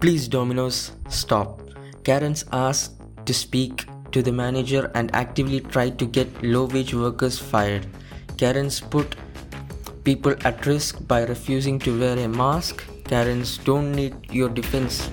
Please, Domino's, stop. Karens asked to speak to the manager and actively tried to get low-wage workers fired. Karens put people at risk by refusing to wear a mask. Karens don't need your defense.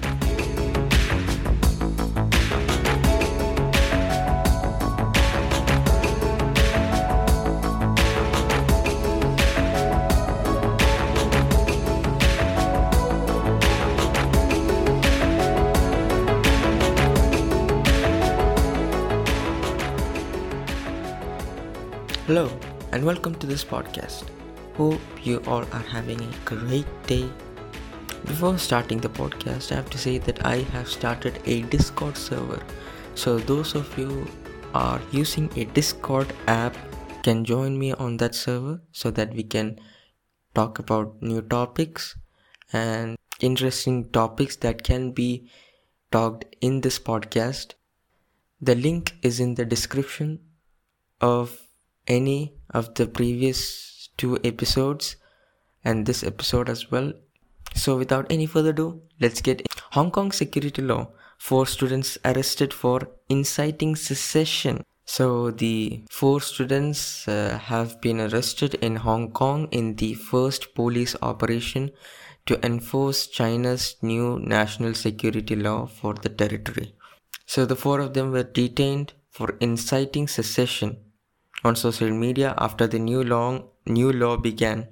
Hello and welcome to this podcast. Hope you all are having a great day. Before starting the podcast, I have to say that I have started a Discord server. So those of you who are using a Discord app can join me on that server so that we can talk about new topics and interesting topics that can be talked in this podcast. The link is in the description of any of the previous two episodes and this episode as well. So without any further ado, let's get in. Hong Kong security law. 4 students arrested for inciting secession. So the 4 students have been arrested in Hong Kong in the first police operation to enforce China's new national security law for the territory. So the 4 of them were detained for inciting secession on social media after the new law began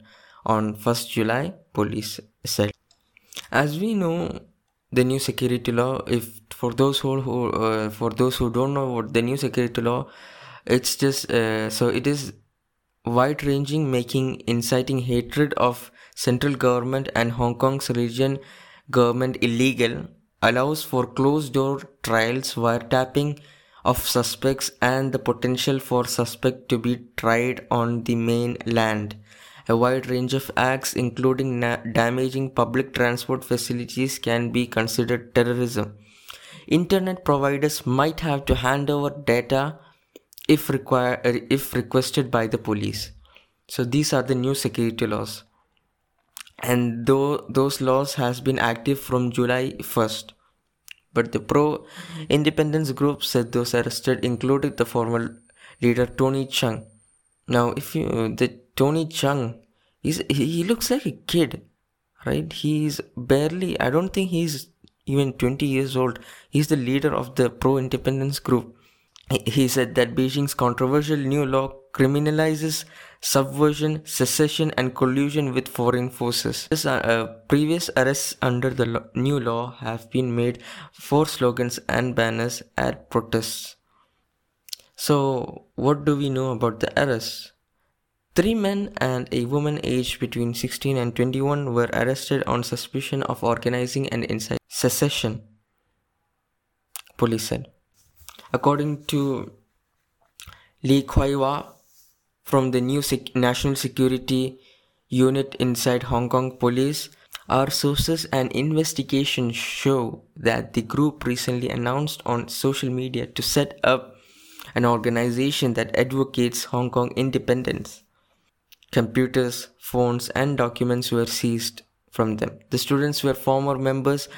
on 1st July, police said. As we know, the new security law, for those who don't know what the new security law, it's just so it is wide-ranging, making inciting hatred of central government and Hong Kong's region government illegal, allows for closed-door trials, wiretapping of suspects and the potential for suspect to be tried on the mainland. A wide range of acts including damaging public transport facilities can be considered terrorism. Internet providers might have to hand over data if requested by the police. So these are the new security laws. And those laws has been active from July 1st. But the pro-independence group said those arrested included the former leader Tony Chung. Now, Tony Chung, he looks like a kid, right? He's barely, I don't think he's even 20 years old. He's the leader of the pro-independence group. He said that Beijing's controversial new law criminalizes subversion, secession, and collusion with foreign forces. Previous arrests under the new law have been made for slogans and banners at protests. So, what do we know about the arrests? 3 men and a woman aged between 16 and 21 were arrested on suspicion of organizing and inciting secession, police said. According to Lee Kwai-wah, from the new National Security Unit inside Hong Kong Police, our sources and investigations show that the group recently announced on social media to set up an organization that advocates Hong Kong independence. Computers, phones, and documents were seized from them. The students were former members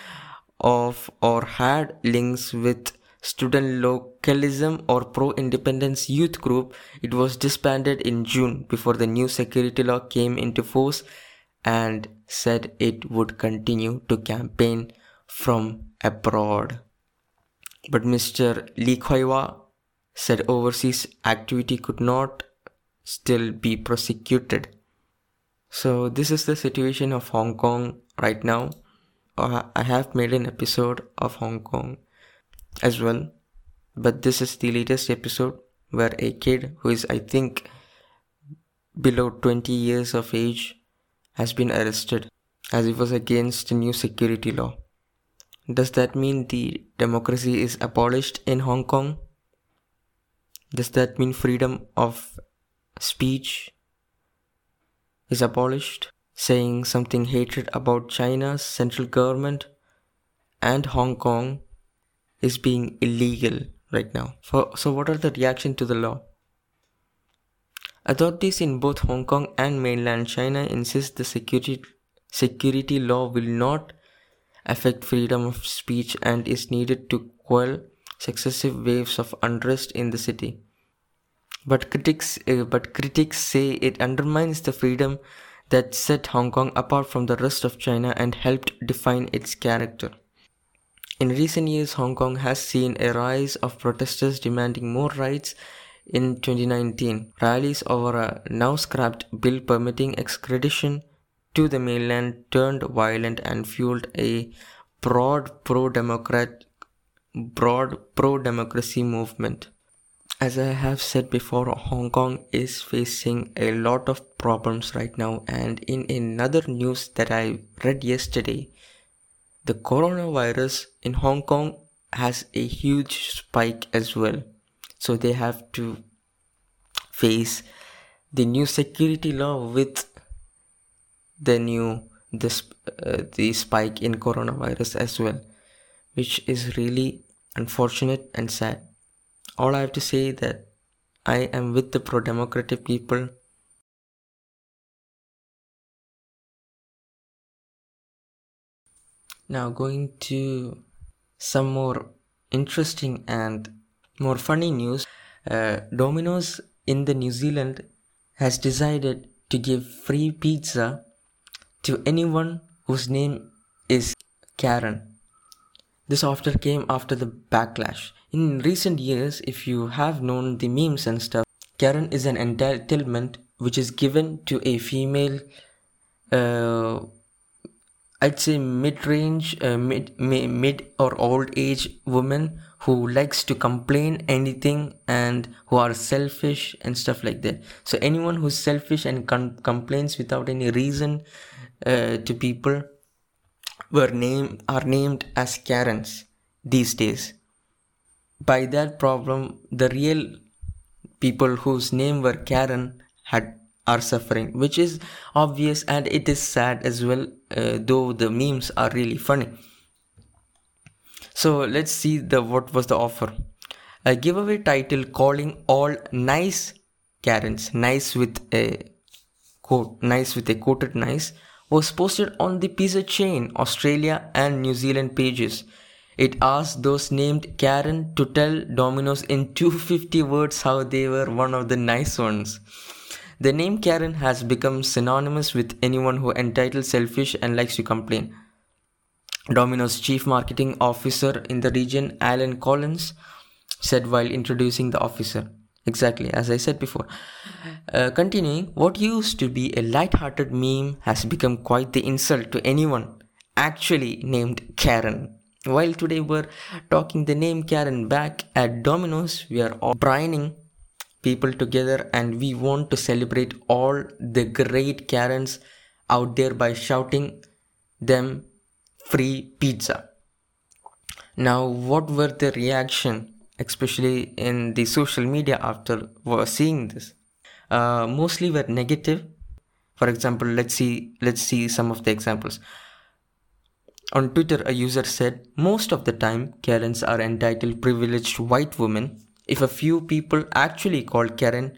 of or had links with Student localism or pro-independence youth group. It was disbanded in June before the new security law came into force and said it would continue to campaign from abroad. But Mr. Lee Kwai-wah said overseas activity could not still be prosecuted. So this is the situation of Hong Kong right now. I have made an episode of Hong Kong as well, but this is the latest episode where a kid who is, I think, below 20 years of age has been arrested as it was against the new security law. Does that mean the democracy is abolished in Hong Kong? Does that mean freedom of speech is abolished? Saying something hatred about China's central government and Hong Kong is being illegal right now. So what are the reaction to the law? Authorities in both Hong Kong and mainland China insist the security law will not affect freedom of speech and is needed to quell successive waves of unrest in the city. But critics say it undermines the freedom that set Hong Kong apart from the rest of China and helped define its character. In recent years, Hong Kong has seen a rise of protesters demanding more rights. In 2019, rallies over a now-scrapped bill permitting extradition to the mainland turned violent and fueled a broad pro-democracy movement. As I have said before, Hong Kong is facing a lot of problems right now, and in another news that I read yesterday, the coronavirus in Hong Kong has a huge spike as well. So they have to face the new security law with the spike in coronavirus as well, which is really unfortunate and sad. All I have to say that I am with the pro-democratic people. Now going to some more interesting and more funny news. Domino's in the New Zealand has decided to give free pizza to anyone whose name is Karen. This offer came after the backlash. In recent years, if you have known the memes and stuff, Karen is an entitlement which is given to a female, I'd say mid or old age woman who likes to complain anything and who are selfish and stuff like that. So anyone who's selfish and complains without any reason to people are named as Karens these days. By that problem, the real people whose name were Karen are suffering, which is obvious, and it is sad as well, though the memes are really funny. So let's see what was the offer. A giveaway title calling all nice Karens, nice with a quoted nice, was posted on the Pizza Chain Australia and New Zealand pages. It asked those named Karen to tell Domino's in 250 words how they were one of the nice ones. The name Karen has become synonymous with anyone who entitled, selfish and likes to complain. Domino's chief marketing officer in the region, Alan Collins, said while introducing the officer. Exactly, as I said before. Continuing, what used to be a light-hearted meme has become quite the insult to anyone actually named Karen. While today we're talking the name Karen back at Domino's, we are all brining people together, and we want to celebrate all the great Karens out there by shouting them free pizza. Now, what were the reaction, especially in the social media after seeing this? Mostly were negative. For example, let's see some of the examples. On Twitter, a user said, "Most of the time, Karens are entitled privileged white women. If a few people actually called Karen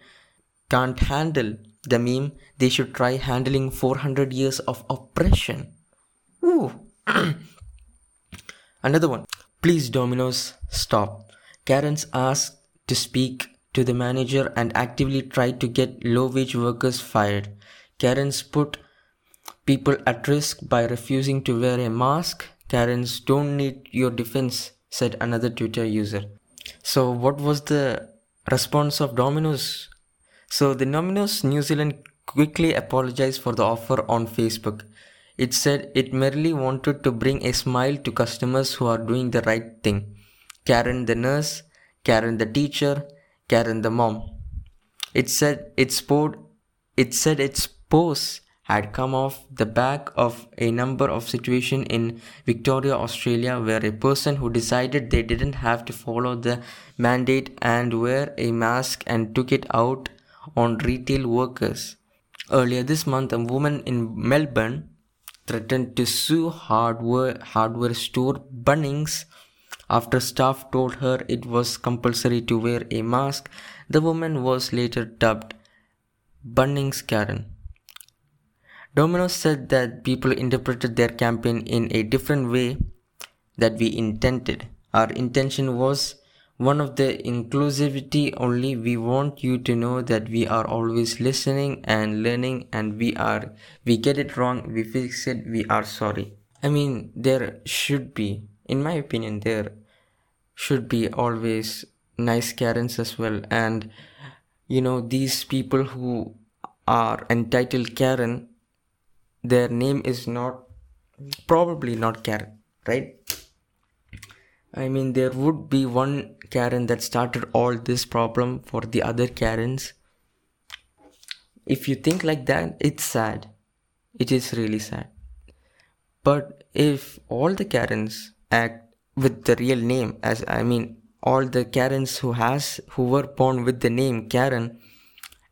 can't handle the meme, they should try handling 400 years of oppression." Ooh. Another one. "Please, Domino's, stop. Karens asked to speak to the manager and actively tried to get low-wage workers fired. Karens put people at risk by refusing to wear a mask. Karens don't need your defense," said another Twitter user. So what was the response of Domino's? So the Domino's New Zealand quickly apologized for the offer on Facebook. It said it merely wanted to bring a smile to customers who are doing the right thing. Karen the nurse, Karen the teacher, Karen the mom. It said its pose had come off the back of a number of situations in Victoria, Australia, where a person who decided they didn't have to follow the mandate and wear a mask and took it out on retail workers. Earlier this month, a woman in Melbourne threatened to sue hardware store Bunnings after staff told her it was compulsory to wear a mask. The woman was later dubbed Bunnings Karen. Domino's said that people interpreted their campaign in a different way that we intended. Our intention was one of the inclusivity only. We want you to know that we are always listening and learning, and we get it wrong, we fix it, we are sorry. I mean, there should be, in my opinion, there should be always nice Karens as well. And you know, these people who are entitled Karen, their name is probably not Karen, right? I mean, there would be one Karen that started all this problem for the other Karens. If you think like that, it's sad. It is really sad. But if all the Karens act with the real name, all the Karens who were born with the name Karen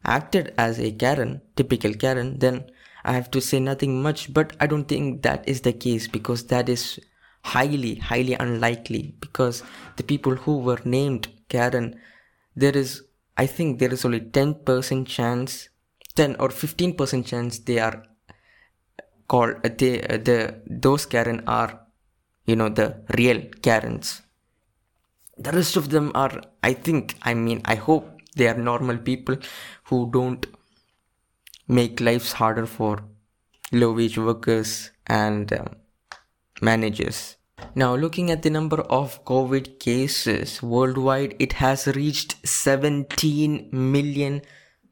acted as a Karen, typical Karen, then I have to say nothing much, but I don't think that is the case, because that is highly unlikely, because the people who were named Karen, there is only 10% chance, 10 or 15% chance they are called, those Karen are, the real Karens. The rest of them are, I hope they are normal people who don't make lives harder for low-wage workers and managers. Now, looking at the number of COVID cases worldwide, it has reached 17 million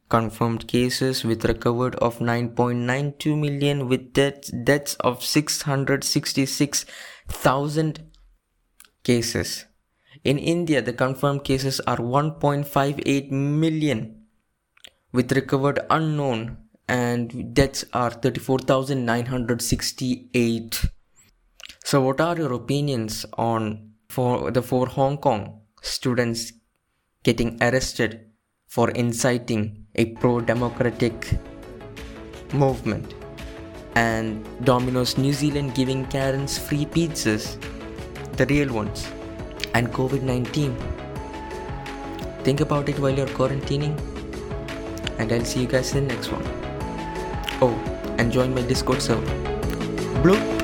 confirmed cases, with recovered of 9.92 million, with deaths of 666,000 cases. In India, the confirmed cases are 1.58 million, with recovered unknown, and deaths are 34,968. So what are your opinions for Hong Kong students getting arrested for inciting a pro-democratic movement, and Domino's New Zealand giving Karens free pizzas, the real ones, and COVID-19? Think about it while you're quarantining, and I'll see you guys in the next one. Oh, and join my Discord server. Blue.